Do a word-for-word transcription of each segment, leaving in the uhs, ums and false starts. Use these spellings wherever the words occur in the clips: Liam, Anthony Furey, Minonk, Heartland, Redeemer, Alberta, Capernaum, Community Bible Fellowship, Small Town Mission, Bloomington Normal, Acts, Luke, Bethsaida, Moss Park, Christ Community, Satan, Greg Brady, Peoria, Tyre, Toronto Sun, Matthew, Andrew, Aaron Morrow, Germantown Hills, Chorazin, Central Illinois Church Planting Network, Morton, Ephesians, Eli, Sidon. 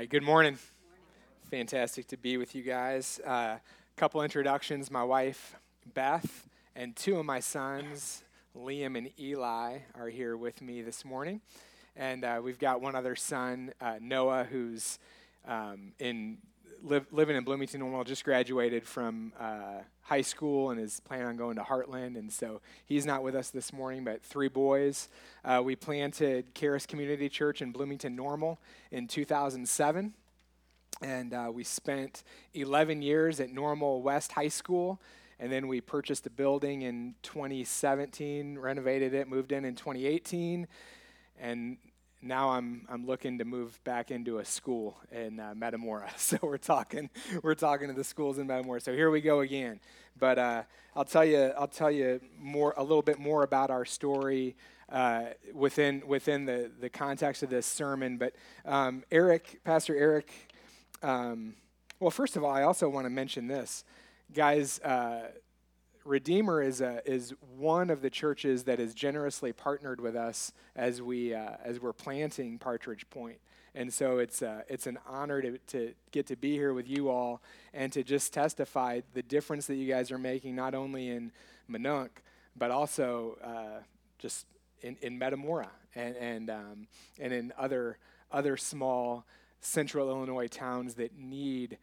right, good morning. Good morning. Fantastic to be with you guys. A uh, couple introductions. My wife, Beth, and two of my sons, Liam and Eli, are here with me this morning. And uh, we've got one other son, uh, Noah, who's um, in li- living in Bloomington Normal, just graduated from uh, high school and is planning on going to Heartland. And so he's not with us this morning, but three boys. Uh, we planted Karis Community Church in Bloomington Normal in two thousand seven. And uh, we spent eleven years at Normal West High School, and then we purchased a building in twenty seventeen, renovated it, moved in in twenty eighteen, and now I'm I'm looking to move back into a school in uh, Metamora. So we're talking we're talking to the schools in Metamora. So here we go again. But uh, I'll tell you I'll tell you more a little bit more about our story uh, within within the the context of this sermon. But um, Eric, Pastor Eric. Um, well, first of all, I also want to mention this, guys. Uh, Redeemer is a, is one of the churches that has generously partnered with us as we uh, as we're planting Partridge Point, and so it's uh, it's an honor to to get to be here with you all and to just testify the difference that you guys are making not only in Minonk but also uh, just in, in Metamora and and um, and in other other small Central Illinois towns that need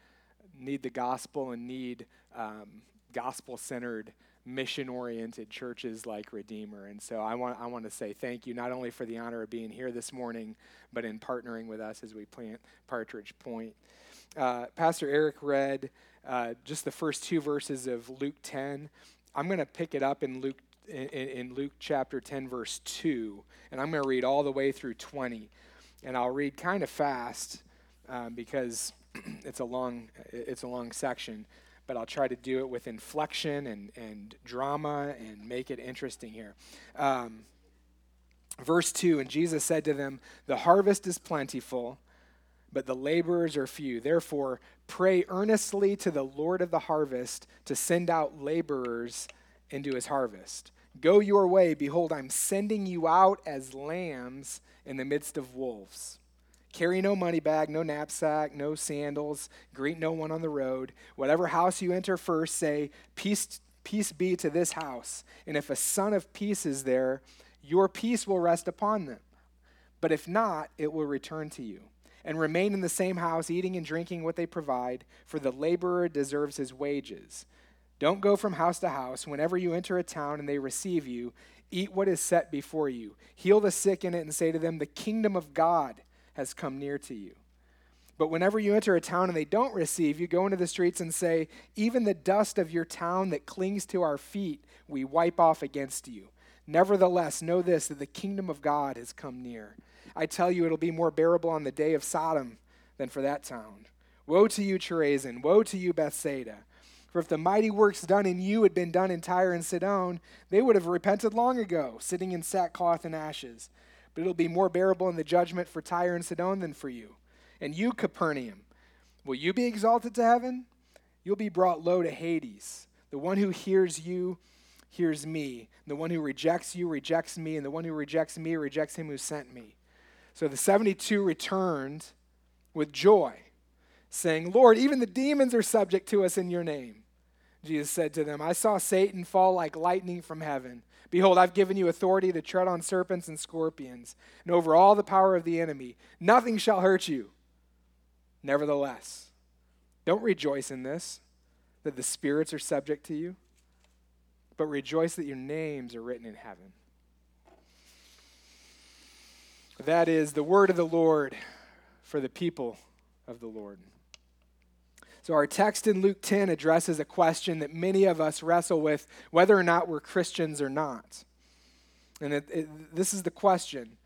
need the gospel and need um, gospel-centered, mission-oriented churches like Redeemer. And so I want I want to say thank you not only for the honor of being here this morning, but in partnering with us as we plant Partridge Point. Uh, Pastor Eric read uh, just the first two verses of Luke ten. I'm going to pick it up in Luke in, in Luke chapter ten, verse two, and I'm going to read all the way through twenty, and I'll read kind of fast. Um, because it's a long it's a long section, but I'll try to do it with inflection and, and drama and make it interesting here. Um, verse two, and Jesus said to them, "The harvest is plentiful, but the laborers are few. Therefore, pray earnestly to the Lord of the harvest to send out laborers into his harvest. Go your way. Behold, I'm sending you out as lambs in the midst of wolves. Carry no money bag, no knapsack, no sandals. Greet no one on the road. Whatever house you enter first, say, peace, peace be to this house. And if a son of peace is there, your peace will rest upon them. But if not, it will return to you. And remain in the same house, eating and drinking what they provide, for the laborer deserves his wages. Don't go from house to house. Whenever you enter a town and they receive you, eat what is set before you. Heal the sick in it and say to them, the kingdom of God has come near to you. But whenever you enter a town and they don't receive you, go into the streets and say, even the dust of your town that clings to our feet, we wipe off against you. Nevertheless, know this, that the kingdom of God has come near. I tell you, it'll be more bearable on the day of Sodom than for that town. Woe to you, Chorazin! Woe to you, Bethsaida! For if the mighty works done in you had been done in Tyre and Sidon, they would have repented long ago, sitting in sackcloth and ashes. But it'll be more bearable in the judgment for Tyre and Sidon than for you. And you, Capernaum, will you be exalted to heaven? You'll be brought low to Hades. The one who hears you hears me. The one who rejects you rejects me. And the one who rejects me rejects him who sent me." So the seventy-two returned with joy, saying, "Lord, even the demons are subject to us in your name." Jesus said to them, "I saw Satan fall like lightning from heaven. Behold, I've given you authority to tread on serpents and scorpions, and over all the power of the enemy. Nothing shall hurt you. Nevertheless, don't rejoice in this, that the spirits are subject to you, but rejoice that your names are written in heaven." That is the word of the Lord for the people of the Lord. So our text in Luke ten addresses a question that many of us wrestle with, whether or not we're Christians or not. And it, it, this is the question.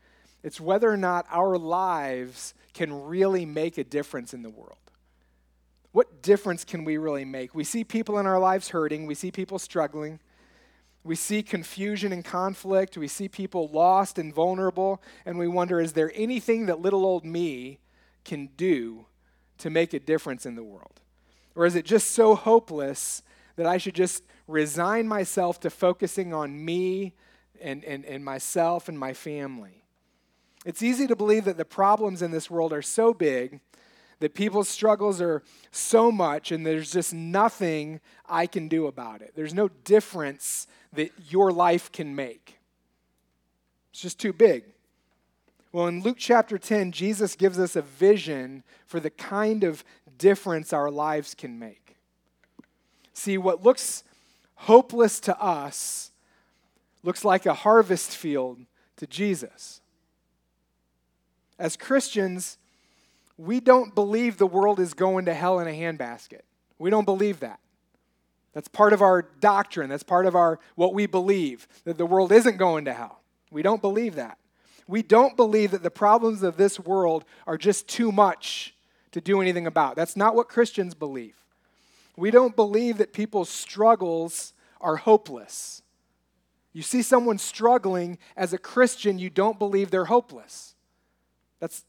It's whether or not our lives can really make a difference in the world. What difference can we really make? We see people in our lives hurting. We see people struggling. We see confusion and conflict. We see people lost and vulnerable. And we wonder, is there anything that little old me can do to make a difference in the world? Or is it just so hopeless that I should just resign myself to focusing on me and, and, and myself and my family? It's easy to believe that the problems in this world are so big that people's struggles are so much and there's just nothing I can do about it. There's no difference that your life can make. It's just too big. Well, in Luke chapter ten, Jesus gives us a vision for the kind of difference our lives can make. See, what looks hopeless to us looks like a harvest field to Jesus. As Christians, we don't believe the world is going to hell in a handbasket. We don't believe that. That's part of our doctrine. That's part of our what we believe, that the world isn't going to hell. We don't believe that. We don't believe that the problems of this world are just too much to do anything about. That's not what Christians believe. We don't believe that people's struggles are hopeless. You see someone struggling as a Christian, you don't believe they're hopeless. That's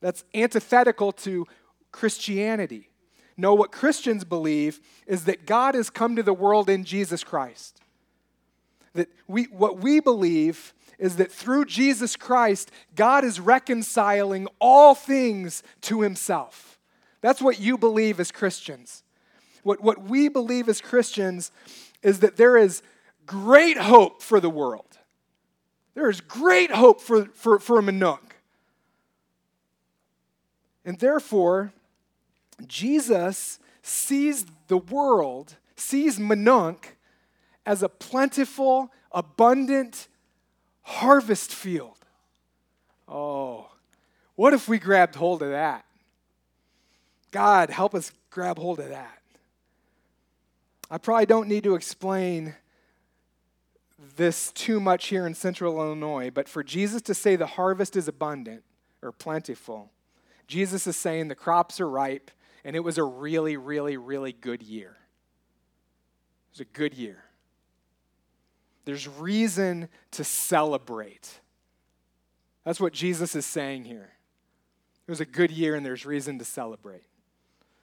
That's antithetical to Christianity. No, what Christians believe is that God has come to the world in Jesus Christ. That we, what we believe is that through Jesus Christ, God is reconciling all things to himself. That's what you believe as Christians. What, what we believe as Christians is that there is great hope for the world. There is great hope for, for, for Minonk. And therefore, Jesus sees the world, sees Minonk as a plentiful, abundant harvest field. Oh, what if we grabbed hold of that? God, help us grab hold of that. I probably don't need to explain this too much here in Central Illinois, but for Jesus to say the harvest is abundant or plentiful, Jesus is saying the crops are ripe, and it was a really, really, really good year. It was a good year. There's reason to celebrate. That's what Jesus is saying here. It was a good year, and there's reason to celebrate.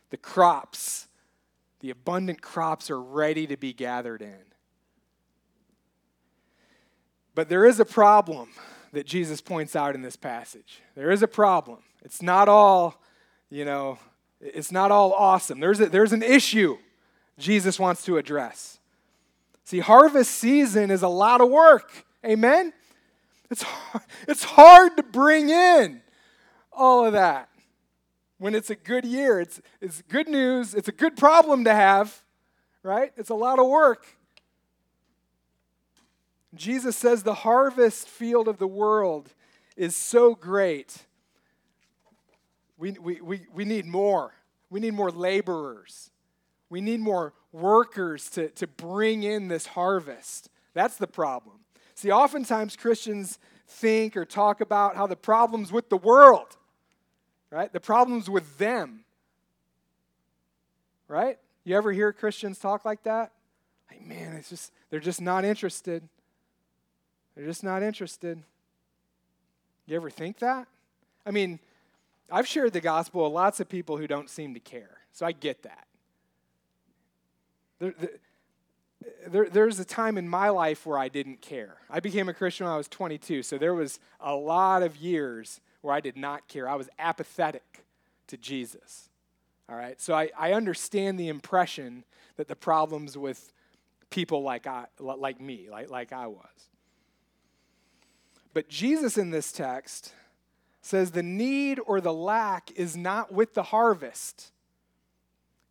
The crops, the abundant crops are ready to be gathered in. But there is a problem that Jesus points out in this passage. There is a problem. It's not all, you know, it's not all awesome. There's a, there's an issue Jesus wants to address. See, harvest season is a lot of work. Amen? It's hard, it's hard to bring in all of that when it's a good year. It's, it's good news. It's a good problem to have, right? It's a lot of work. Jesus says the harvest field of the world is so great. We, we, we, we need more. We need more laborers. We need more workers to, to bring in this harvest. That's the problem. See, oftentimes Christians think or talk about how the problem's with the world, right? The problem's with them, right? You ever hear Christians talk like that? Like, man, it's just they're just not interested. They're just not interested. You ever think that? I mean, I've shared the gospel with lots of people who don't seem to care, so I get that. There, there, there's a time in my life where I didn't care. I became a Christian when I was twenty-two, so there was a lot of years where I did not care. I was apathetic to Jesus, all right? So I, I understand the impression that the problem's with people like I, like me, like, like I was. But Jesus in this text says the need or the lack is not with the harvest.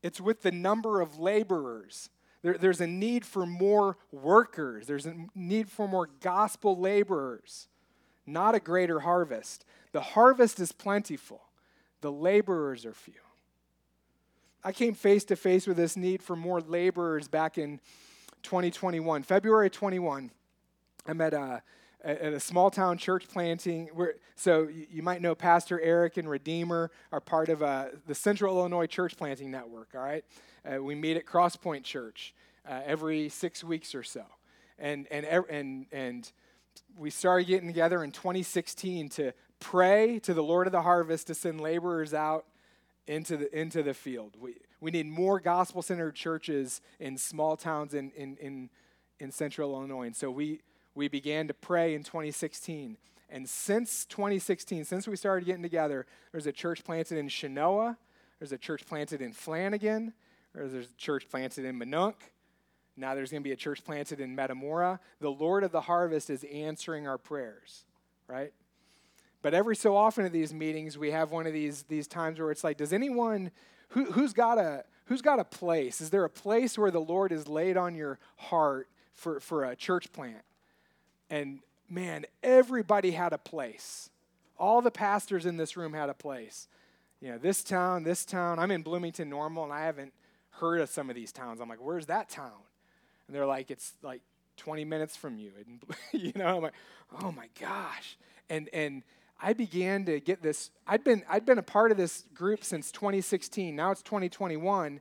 It's with the number of laborers. There, there's a need for more workers. There's a need for more gospel laborers, not a greater harvest. The harvest is plentiful. The laborers are few. I came face to face with this need for more laborers back in twenty twenty-one. February twenty-first, I'm at a... at a small town church planting. We're, so you might know Pastor Eric and Redeemer are part of uh, the Central Illinois Church Planting Network, all right? Uh, we meet at Cross Point Church uh, every six weeks or so. And, and, and, and we started getting together in twenty sixteen to pray to the Lord of the harvest to send laborers out into the, into the field. We, we need more gospel-centered churches in small towns in, in, in, in Central Illinois. And so we... We began to pray in twenty sixteen. And since twenty sixteen, since we started getting together, there's a church planted in Chenoa, There's a church planted in Flanagan. Or there's a church planted in Minonk. Now there's going to be a church planted in Metamora. The Lord of the harvest is answering our prayers, right? But every so often at these meetings, we have one of these these times where it's like, does anyone, who, who's got a who's got a place? Is there a place where the Lord is laid on your heart for, for a church plant? And man, everybody had a place. All the pastors in this room had a place. You know, this town, this town. I'm in Bloomington Normal, and I haven't heard of some of these towns. I'm like, where's that town? And they're like, it's like twenty minutes from you. And, you know, I'm like, oh my gosh. And and I began to get this. I'd been I'd been a part of this group since twenty sixteen. Now it's twenty twenty-one,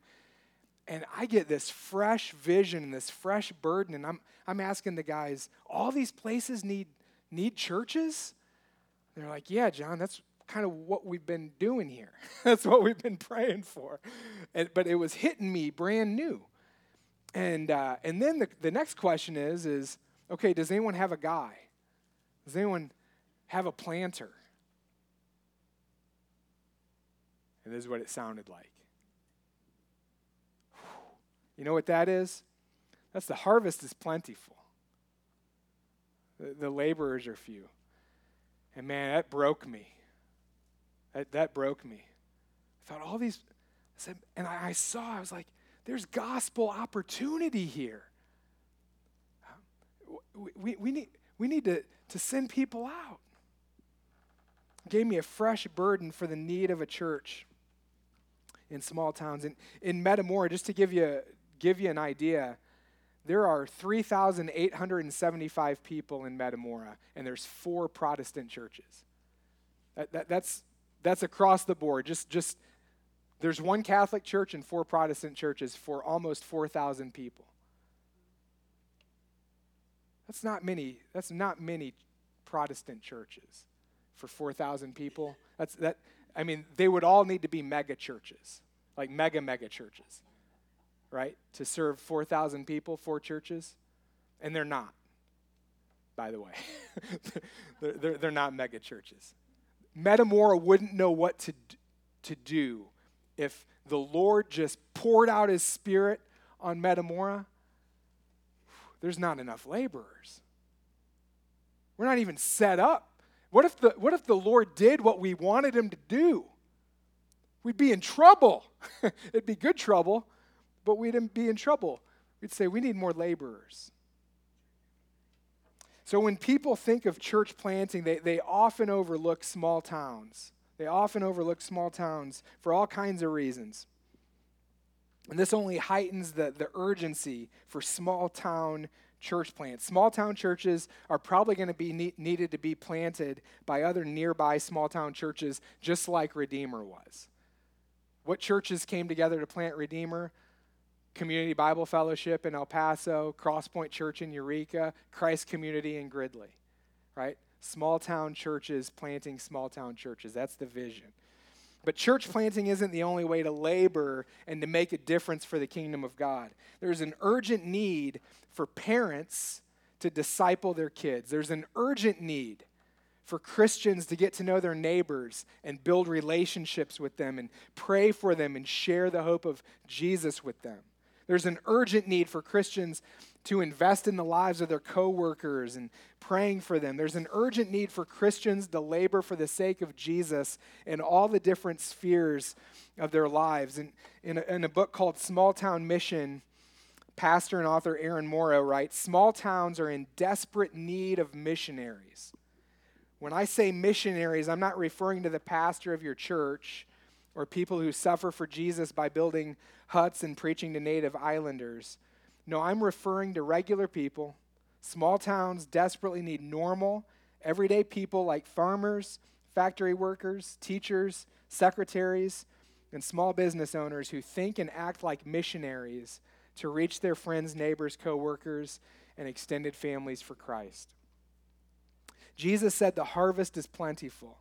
and I get this fresh vision and this fresh burden. And I'm I'm asking the guys, all these places need need churches? And they're like, yeah, John, that's kind of what we've been doing here. That's what we've been praying for. And, but it was hitting me brand new. And uh, and then the, the next question is, is, okay, does anyone have a guy? Does anyone have a planter? And this is what it sounded like. You know what that is? That's the harvest is plentiful. The, the laborers are few. And man, that broke me. That, that broke me. I thought all these, I said, and I, I saw, I was like, there's gospel opportunity here. We, we, we need, we need to, to send people out. It gave me a fresh burden for the need of a church in small towns. And in Metamora, just to give you, give you an idea, there are three thousand eight hundred seventy-five people in Metamora, and there's four Protestant churches. That, that, that's... That's across the board. Just, just there's one Catholic church and four Protestant churches for almost four thousand people. That's not many. That's not many Protestant churches for four thousand people. That's that. I mean, they would all need to be mega churches, like mega mega churches, right? To serve four thousand people, four churches, and they're not. By the way, they're, they're they're not mega churches. Metamora wouldn't know what to, to do if the Lord just poured out his spirit on Metamora. There's not enough laborers. We're not even set up. What if the, what if the Lord did what we wanted him to do? We'd be in trouble. It'd be good trouble, but we'd be in trouble. We'd say, we need more laborers. So when people think of church planting, they, they often overlook small towns. They often overlook small towns for all kinds of reasons. And this only heightens the, the urgency for small town church plants. Small town churches are probably going to be ne- needed to be planted by other nearby small town churches, just like Redeemer was. What churches came together to plant Redeemer? Community Bible Fellowship in El Paso, Cross Point Church in Eureka, Christ Community in Gridley, right? Small town churches planting small town churches. That's the vision. But church planting isn't the only way to labor and to make a difference for the kingdom of God. There's an urgent need for parents to disciple their kids. There's an urgent need for Christians to get to know their neighbors and build relationships with them and pray for them and share the hope of Jesus with them. There's an urgent need for Christians to invest in the lives of their coworkers and praying for them. There's an urgent need for Christians to labor for the sake of Jesus in all the different spheres of their lives. And in a, in a book called Small Town Mission, pastor and author Aaron Morrow writes, small towns are in desperate need of missionaries. When I say missionaries, I'm not referring to the pastor of your church or people who suffer for Jesus by building huts and preaching to native islanders. No, I'm referring to regular people. Small towns desperately need normal, everyday people like farmers, factory workers, teachers, secretaries, and small business owners who think and act like missionaries to reach their friends, neighbors, coworkers, and extended families for Christ. Jesus said the harvest is plentiful.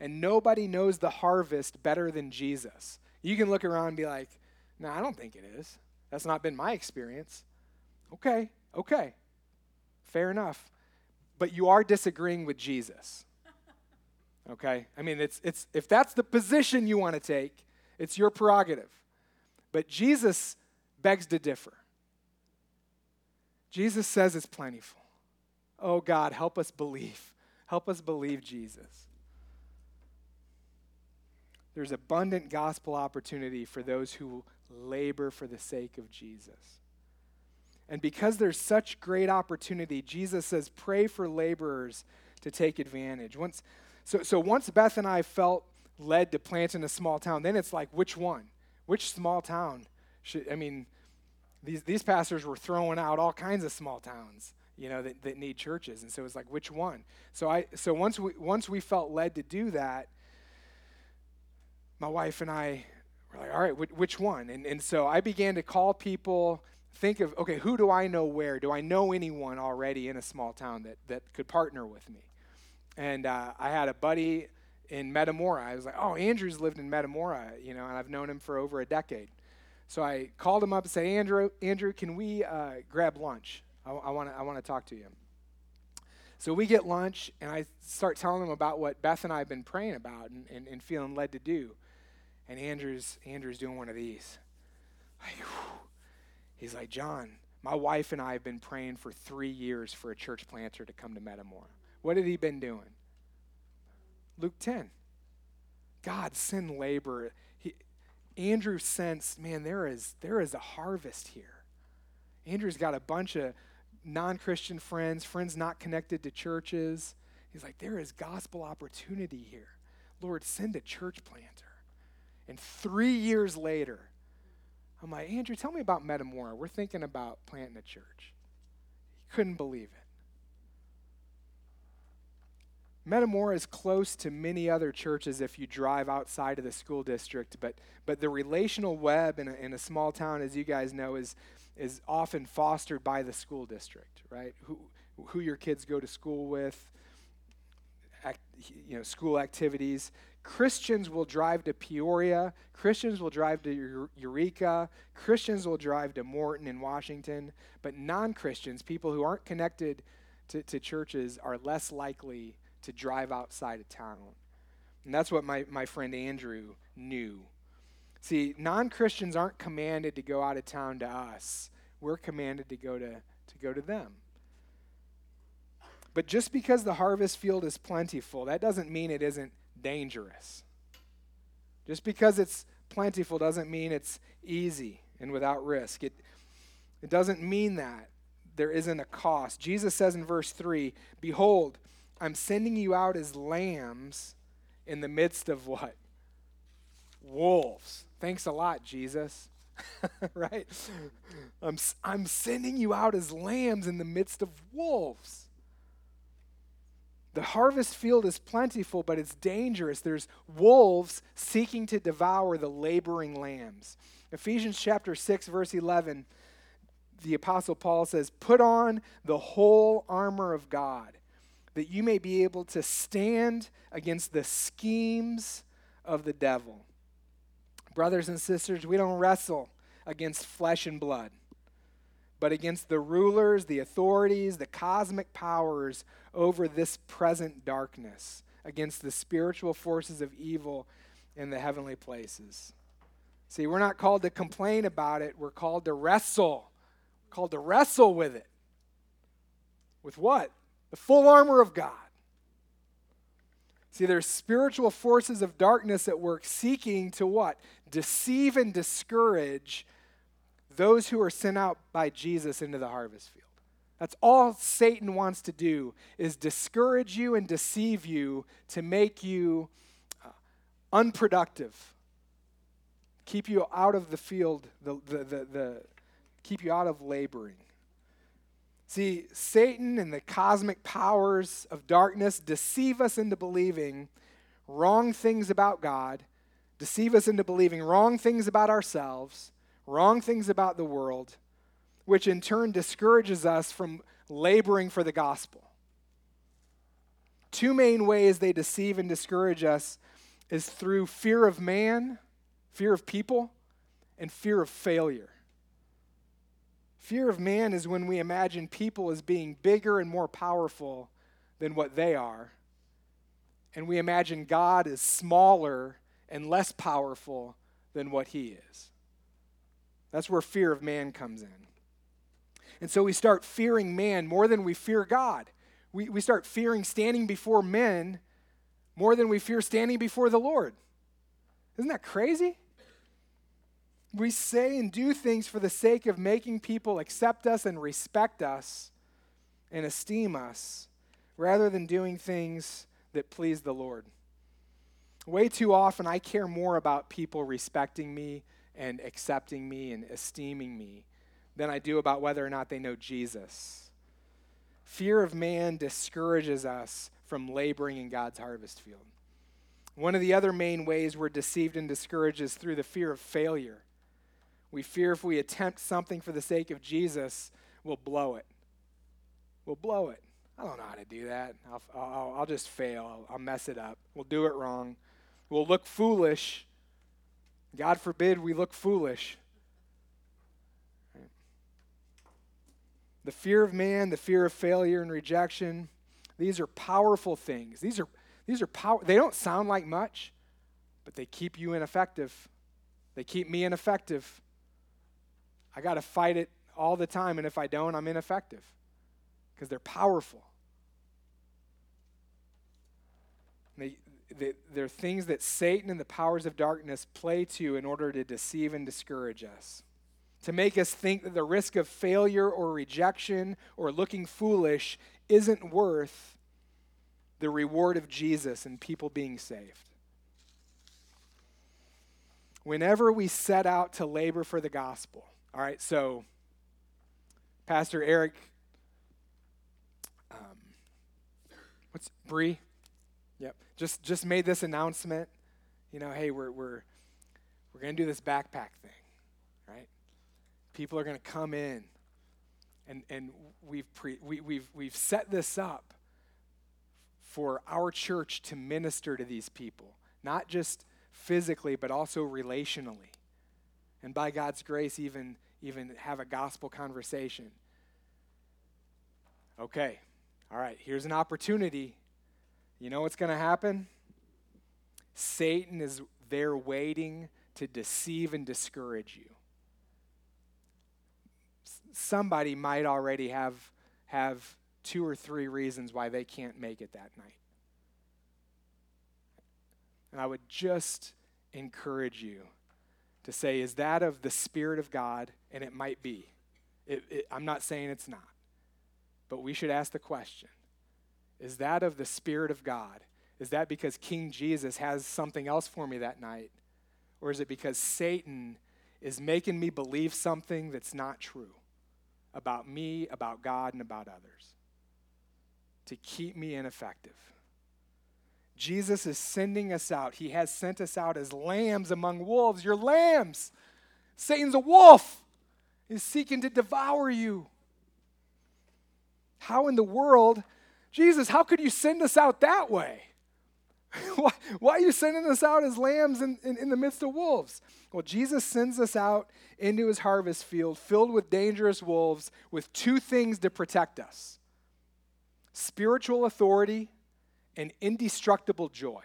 And nobody knows the harvest better than Jesus. You can look around and be like, no, I don't think it is. That's not been my experience. Okay, okay. Fair enough. But you are disagreeing with Jesus. Okay? I mean, it's it's if that's the position you want to take, It's your prerogative. But Jesus begs to differ. Jesus says it's plentiful. Oh, God, help us believe. Help us believe Jesus. There's abundant gospel opportunity for those who labor for the sake of Jesus. And because there's such great opportunity, Jesus says, pray for laborers to take advantage. Once, so, so once Beth and I felt led to plant in a small town, then it's like, which one? Which small town? Should, I mean, these, these pastors were throwing out all kinds of small towns, you know, that, that need churches. And so it's like, which one? So I, so once we, once we felt led to do that, my wife and I were like, all right, wh- which one? And, and so I began to call people, think of, okay, who do I know where? Do I know anyone already in a small town that, that could partner with me? And uh, I had a buddy in Metamora. I was like, oh, Andrew's lived in Metamora, you know, and I've known him for over a decade. So I called him up and said, Andrew, Andrew, can we uh, grab lunch? I want to I want to talk to you. So we get lunch, and I start telling him about what Beth and I have been praying about and, and, and feeling led to do. And Andrew's Andrew's doing one of these. Like, he's like, John, my wife and I have been praying for three years for a church planter to come to Metamora. What had he been doing? Luke ten. God, send labor. He, Andrew sensed, man, there is there is a harvest here. Andrew's got a bunch of non-Christian friends, friends not connected to churches. He's like, there is gospel opportunity here. Lord, send a church planter. And three years later, I'm like, Andrew, tell me about Metamora. We're thinking about planting a church. He couldn't believe it. Metamora is close to many other churches if you drive outside of the school district, but but the relational web in a, in a small town, as you guys know, is is often fostered by the school district, right? Who who your kids go to school with, act, you know, school activities. Christians will drive to Peoria. Christians will drive to Eureka. Christians will drive to Morton in Washington. But non-Christians, people who aren't connected to, to churches, are less likely to drive outside of town. And that's what my, my friend Andrew knew. See, non-Christians aren't commanded to go out of town to us. We're commanded to go to, to go to them. But just because the harvest field is plentiful, that doesn't mean it isn't dangerous. Just because it's plentiful doesn't mean it's easy and without risk. It, it doesn't mean that there isn't a cost. Jesus says in verse three, behold, I'm sending you out as lambs in the midst of what? Wolves. Thanks a lot, Jesus. Right? I'm, I'm sending you out as lambs in the midst of wolves. The harvest field is plentiful, but it's dangerous. There's wolves seeking to devour the laboring lambs. Ephesians chapter six, verse eleven, the Apostle Paul says, put on the whole armor of God, that you may be able to stand against the schemes of the devil. Brothers and sisters, we don't wrestle against flesh and blood, but against the rulers, the authorities, the cosmic powers over this present darkness, against the spiritual forces of evil in the heavenly places. See, we're not called to complain about it. We're called to wrestle. We're called to wrestle with it. With what? The full armor of God. See, there's spiritual forces of darkness at work seeking to what? Deceive and discourage those who are sent out by Jesus into the harvest field. That's all Satan wants to do, is discourage you and deceive you to make you uh, unproductive, keep you out of the field, the, the the the keep you out of laboring. See, Satan and the cosmic powers of darkness deceive us into believing wrong things about God, deceive us into believing wrong things about ourselves, wrong things about the world, which in turn discourages us from laboring for the gospel. Two main ways they deceive and discourage us is through fear of man, fear of people, and fear of failure. Fear of man is when we imagine people as being bigger and more powerful than what they are, and we imagine God is smaller and less powerful than what he is. That's where fear of man comes in. And so we start fearing man more than we fear God. We, we start fearing standing before men more than we fear standing before the Lord. Isn't that crazy? We say and do things for the sake of making people accept us and respect us and esteem us rather than doing things that please the Lord. Way too often, I care more about people respecting me and accepting me and esteeming me than I do about whether or not they know Jesus. Fear of man discourages us from laboring in God's harvest field. One of the other main ways we're deceived and discouraged is through the fear of failure. We fear if we attempt something for the sake of Jesus, we'll blow it. We'll blow it. I don't know how to do that. I'll, I'll, I'll just fail. I'll, I'll mess it up. We'll do it wrong. We'll look foolish. God forbid we look foolish. The fear of man, the fear of failure and rejection, these are powerful things. These are these are power. They don't sound like much, but they keep you ineffective. They keep me ineffective. I got to fight it all the time, and if I don't, I'm ineffective because they're powerful. They, they, they're things that Satan and the powers of darkness play to in order to deceive and discourage us, to make us think that the risk of failure or rejection or looking foolish isn't worth the reward of Jesus and people being saved. Whenever we set out to labor for the gospel, all right, so Pastor Eric, um, what's Bree? Yep, just just made this announcement. You know, hey, we're we're we're gonna do this backpack thing, right? People are going to come in, and and we've pre, we, we've we've set this up for our church to minister to these people, not just physically but also relationally, and by God's grace, even even have a gospel conversation. Okay, all right. Here's an opportunity. You know what's going to happen? Satan is there waiting to deceive and discourage you. Somebody might already have have two or three reasons why they can't make it that night. And I would just encourage you to say, is that of the Spirit of God? And it might be. It, it, I'm not saying it's not. But we should ask the question, is that of the Spirit of God? Is that because King Jesus has something else for me that night? Or is it because Satan is making me believe something that's not true about me, about God, and about others to keep me ineffective? Jesus is sending us out. He has sent us out as lambs among wolves. You're lambs. Satan's a wolf. He's seeking to devour you. How in the world, Jesus, how could you send us out that way? Why, why are you sending us out as lambs in, in, in the midst of wolves? Well, Jesus sends us out into his harvest field filled with dangerous wolves with two things to protect us: spiritual authority and indestructible joy.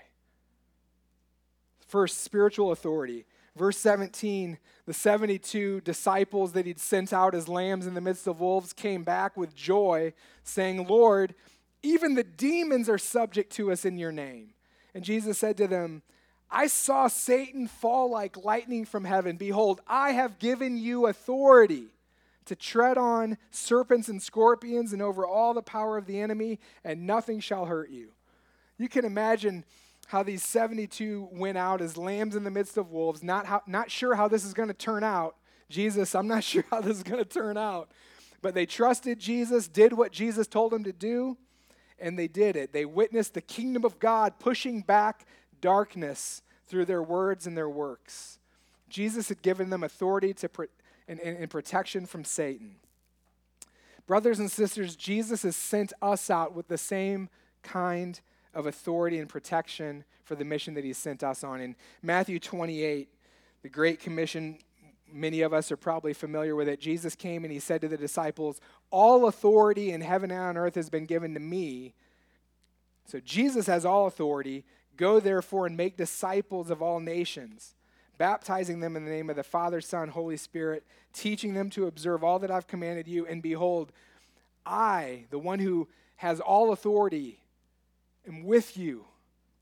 First, spiritual authority. Verse seventeen, the seventy-two disciples that he'd sent out as lambs in the midst of wolves came back with joy, saying, "Lord, even the demons are subject to us in your name." And Jesus said to them, "I saw Satan fall like lightning from heaven. Behold, I have given you authority to tread on serpents and scorpions and over all the power of the enemy, and nothing shall hurt you." You can imagine how these seventy-two went out as lambs in the midst of wolves, not how, not sure how this is going to turn out. Jesus, I'm not sure how this is going to turn out. But they trusted Jesus, did what Jesus told them to do, and they did it. They witnessed the kingdom of God pushing back darkness through their words and their works. Jesus had given them authority to pro- and, and, and protection from Satan. Brothers and sisters, Jesus has sent us out with the same kind of authority and protection for the mission that he sent us on. In Matthew twenty-eight, the Great Commission, many of us are probably familiar with it. Jesus came and he said to the disciples, "All authority in heaven and on earth has been given to me." So Jesus has all authority. "Go therefore and make disciples of all nations, baptizing them in the name of the Father, Son, Holy Spirit, teaching them to observe all that I've commanded you. And behold, I, the one who has all authority, am with you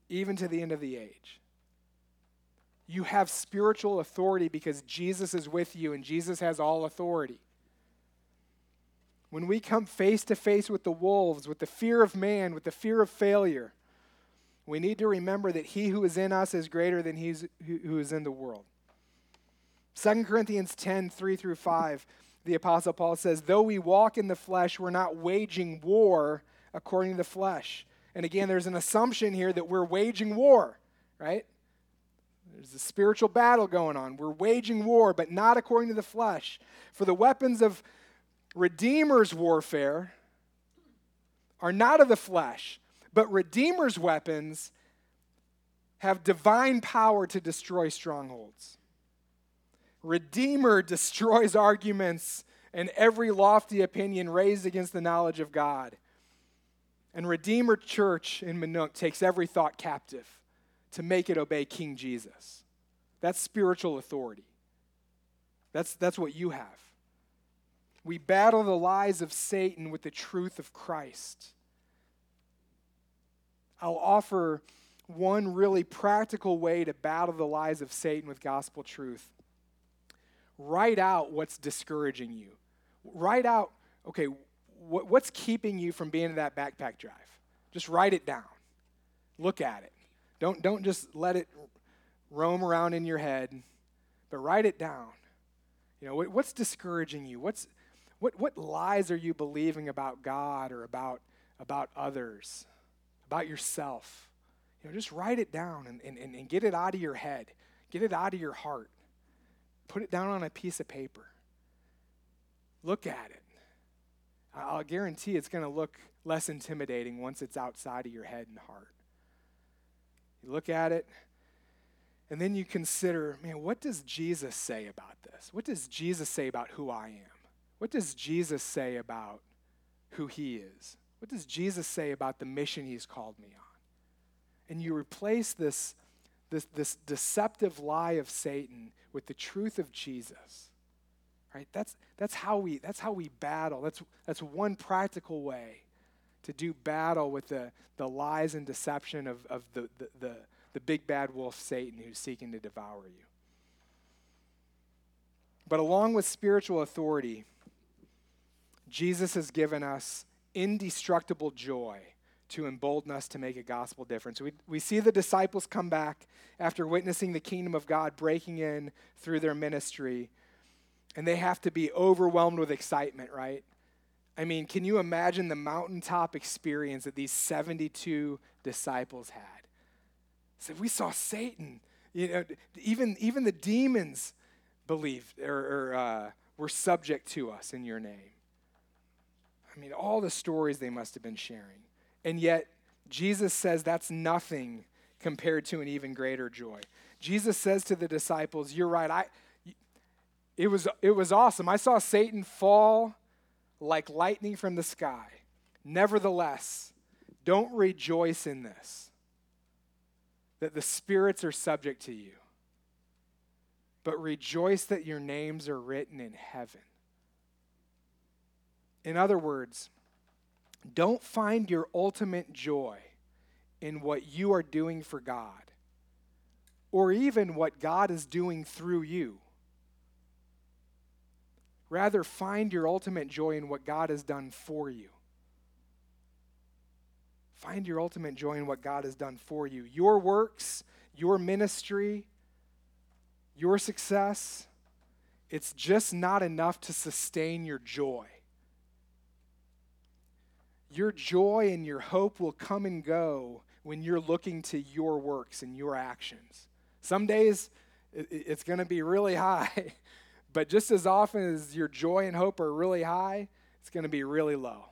even to the end of the age. You have spiritual authority because Jesus is with you and Jesus has all authority. When we come face to face with the wolves, with the fear of man, with the fear of failure, we need to remember that he who is in us is greater than he who is in the world. Second Corinthians ten, three through five, the Apostle Paul says, though we walk in the flesh, we're not waging war according to the flesh. And again, there's an assumption here that we're waging war, right? There's a spiritual battle going on. We're waging war, but not according to the flesh. For the weapons of Redeemer's warfare are not of the flesh, but Redeemer's weapons have divine power to destroy strongholds. Redeemer destroys arguments and every lofty opinion raised against the knowledge of God. And Redeemer Church in Minonk takes every thought captive to make it obey King Jesus. That's spiritual authority. That's, that's what you have. We battle the lies of Satan with the truth of Christ. I'll offer one really practical way to battle the lies of Satan with gospel truth. Write out what's discouraging you. Write out, okay, wh- what's keeping you from being in that backpack drive? Just write it down. Look at it. Don't, don't just let it roam around in your head, but write it down. You know, what, what's discouraging you? What's, what, what lies are you believing about God or about, about others? About yourself. You know, just write it down and, and, and get it out of your head. Get it out of your heart. Put it down on a piece of paper. Look at it. I'll guarantee it's going to look less intimidating once it's outside of your head and heart. You look at it, and then you consider, man, what does Jesus say about this? What does Jesus say about who I am? What does Jesus say about who he is? What does Jesus say about the mission he's called me on? And you replace this, this, this deceptive lie of Satan with the truth of Jesus, right? That's, that's, how, we, that's how we battle. That's, that's one practical way to do battle with the, the lies and deception of, of the, the, the, the big bad wolf Satan who's seeking to devour you. But along with spiritual authority, Jesus has given us indestructible joy to embolden us to make a gospel difference. We, we see the disciples come back after witnessing the kingdom of God breaking in through their ministry, and they have to be overwhelmed with excitement, right? I mean, can you imagine the mountaintop experience that these seventy-two disciples had? So we saw Satan, you know, even, even the demons believed or, or uh, were subject to us in your name. I mean, all the stories they must have been sharing. And yet, Jesus says that's nothing compared to an even greater joy. Jesus says to the disciples, you're right, I, it was, it was awesome. I saw Satan fall like lightning from the sky. Nevertheless, don't rejoice in this, that the spirits are subject to you, but rejoice that your names are written in heaven. In other words, don't find your ultimate joy in what you are doing for God or even what God is doing through you. Rather, find your ultimate joy in what God has done for you. Find your ultimate joy in what God has done for you. Your works, your ministry, your success, it's just not enough to sustain your joy. Your joy and your hope will come and go when you're looking to your works and your actions. Some days it's going to be really high, but just as often as your joy and hope are really high, it's going to be really low.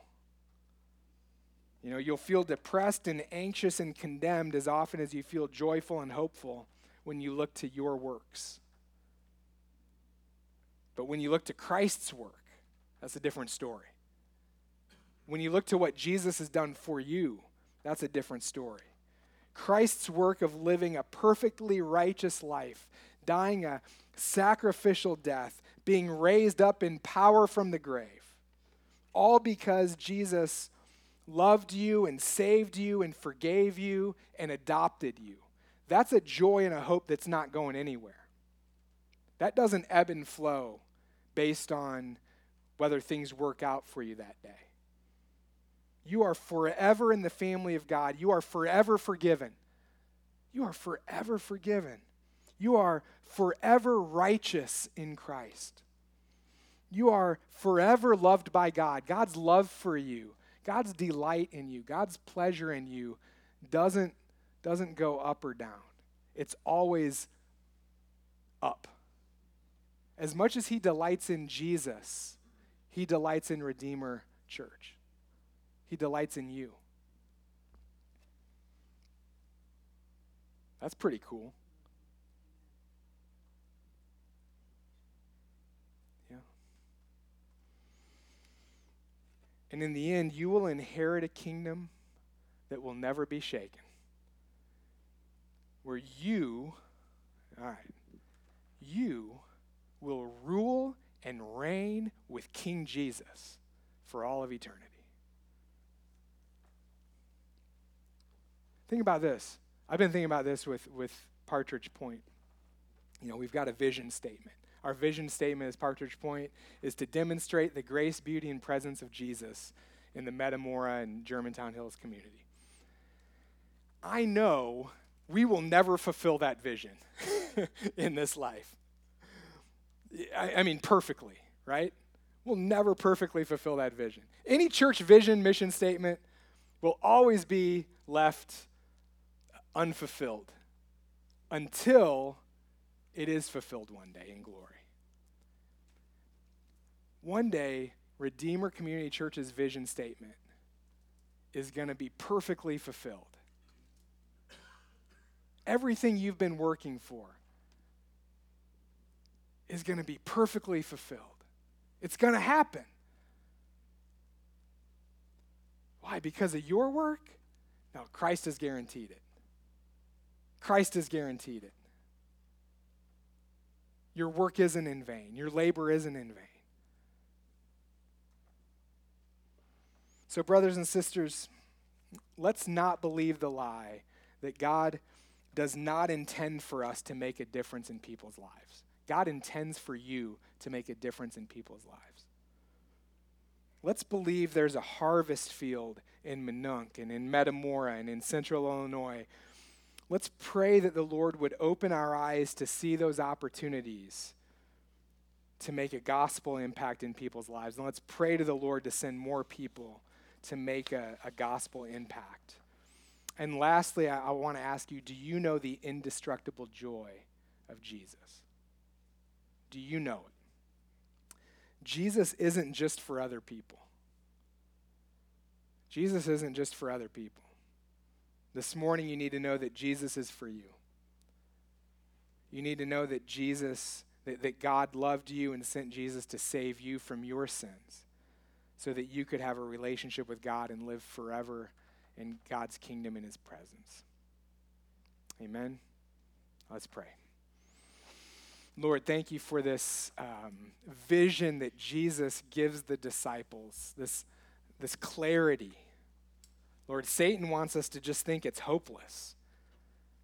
You know, you'll feel depressed and anxious and condemned as often as you feel joyful and hopeful when you look to your works. But when you look to Christ's work, that's a different story. When you look to what Jesus has done for you, that's a different story. Christ's work of living a perfectly righteous life dying a sacrificial death, being raised up in power from the grave, all because Jesus loved you and saved you and forgave you and adopted you. That's a joy and a hope that's not going anywhere. That doesn't ebb and flow based on whether things work out for you that day. You are forever in the family of God. You are forever forgiven. You are forever forgiven. You are forever righteous in Christ. You are forever loved by God. God's love for you, God's delight in you, God's pleasure in you doesn't, doesn't go up or down. It's always up. As much as he delights in Jesus, he delights in Redeemer Church. He delights in you. That's pretty cool. Yeah. And in the end, you will inherit a kingdom that will never be shaken. Where you, all right, you will rule and reign with King Jesus for all of eternity. Think about this. I've been thinking about this with, with Partridge Point. You know, we've got a vision statement. Our vision statement as Partridge Point is to demonstrate the grace, beauty, and presence of Jesus in the Metamora and Germantown Hills community. I know we will never fulfill that vision in this life. I, I mean, perfectly, right? We'll never perfectly fulfill that vision. Any church vision, mission statement will always be left unfulfilled until it is fulfilled one day in glory. One day, Redeemer Community Church's vision statement is going to be perfectly fulfilled. Everything you've been working for is going to be perfectly fulfilled. It's going to happen. Why? Because of your work? No, Christ has guaranteed it. Christ has guaranteed it. Your work isn't in vain. Your labor isn't in vain. So, brothers and sisters, let's not believe the lie that God does not intend for us to make a difference in people's lives. God intends for you to make a difference in people's lives. Let's believe there's a harvest field in Minonk and in Metamora and in Central Illinois. Let's pray that the Lord would open our eyes to see those opportunities to make a gospel impact in people's lives. And let's pray to the Lord to send more people to make a, a gospel impact. And lastly, I, I want to ask you, do you know the indestructible joy of Jesus? Do you know it? Jesus isn't just for other people. Jesus isn't just for other people. This morning, you need to know that Jesus is for you. You need to know that Jesus, that, that God loved you and sent Jesus to save you from your sins so that you could have a relationship with God and live forever in God's kingdom in his presence. Amen. Let's pray. Lord, thank you for this um, vision that Jesus gives the disciples, this, this clarity. Lord, Satan wants us to just think it's hopeless.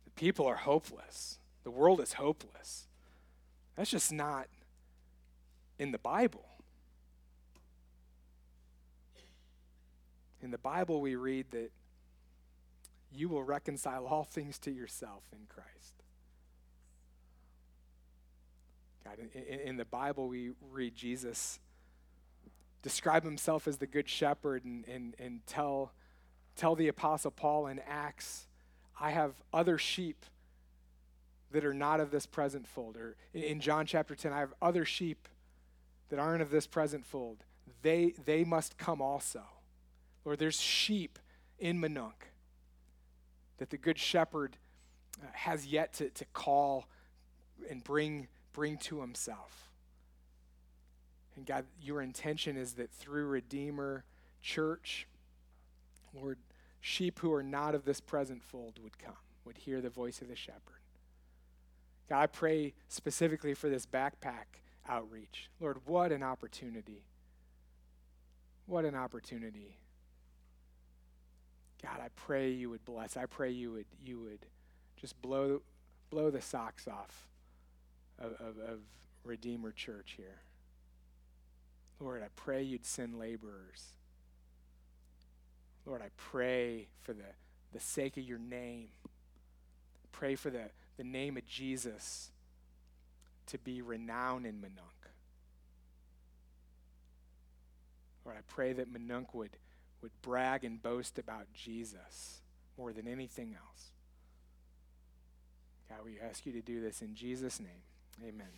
The people are hopeless. The world is hopeless. That's just not in the Bible. In the Bible, we read that you will reconcile all things to yourself in Christ. God, in, in the Bible, we read Jesus describe himself as the good shepherd and, and, and tell, tell the Apostle Paul in Acts, I have other sheep that are not of this present fold. Or in, in John chapter ten, I have other sheep that aren't of this present fold. They, they must come also. Lord, there's sheep in Minonk that the good shepherd has yet to, to call and bring Bring to himself. And God, your intention is that through Redeemer Church, Lord, sheep who are not of this present fold would come, would hear the voice of the shepherd. God, I pray specifically for this backpack outreach. Lord, what an opportunity. What an opportunity. God, I pray you would bless. I pray you would you would just blow blow the socks off of, of, of Redeemer Church here. Lord, I pray you'd send laborers. Lord, I pray for the, the sake of your name. Pray for the, the name of Jesus to be renowned in Minonk. Lord, I pray that Minonk would, would brag and boast about Jesus more than anything else. God, we ask you to do this in Jesus' name. Amen.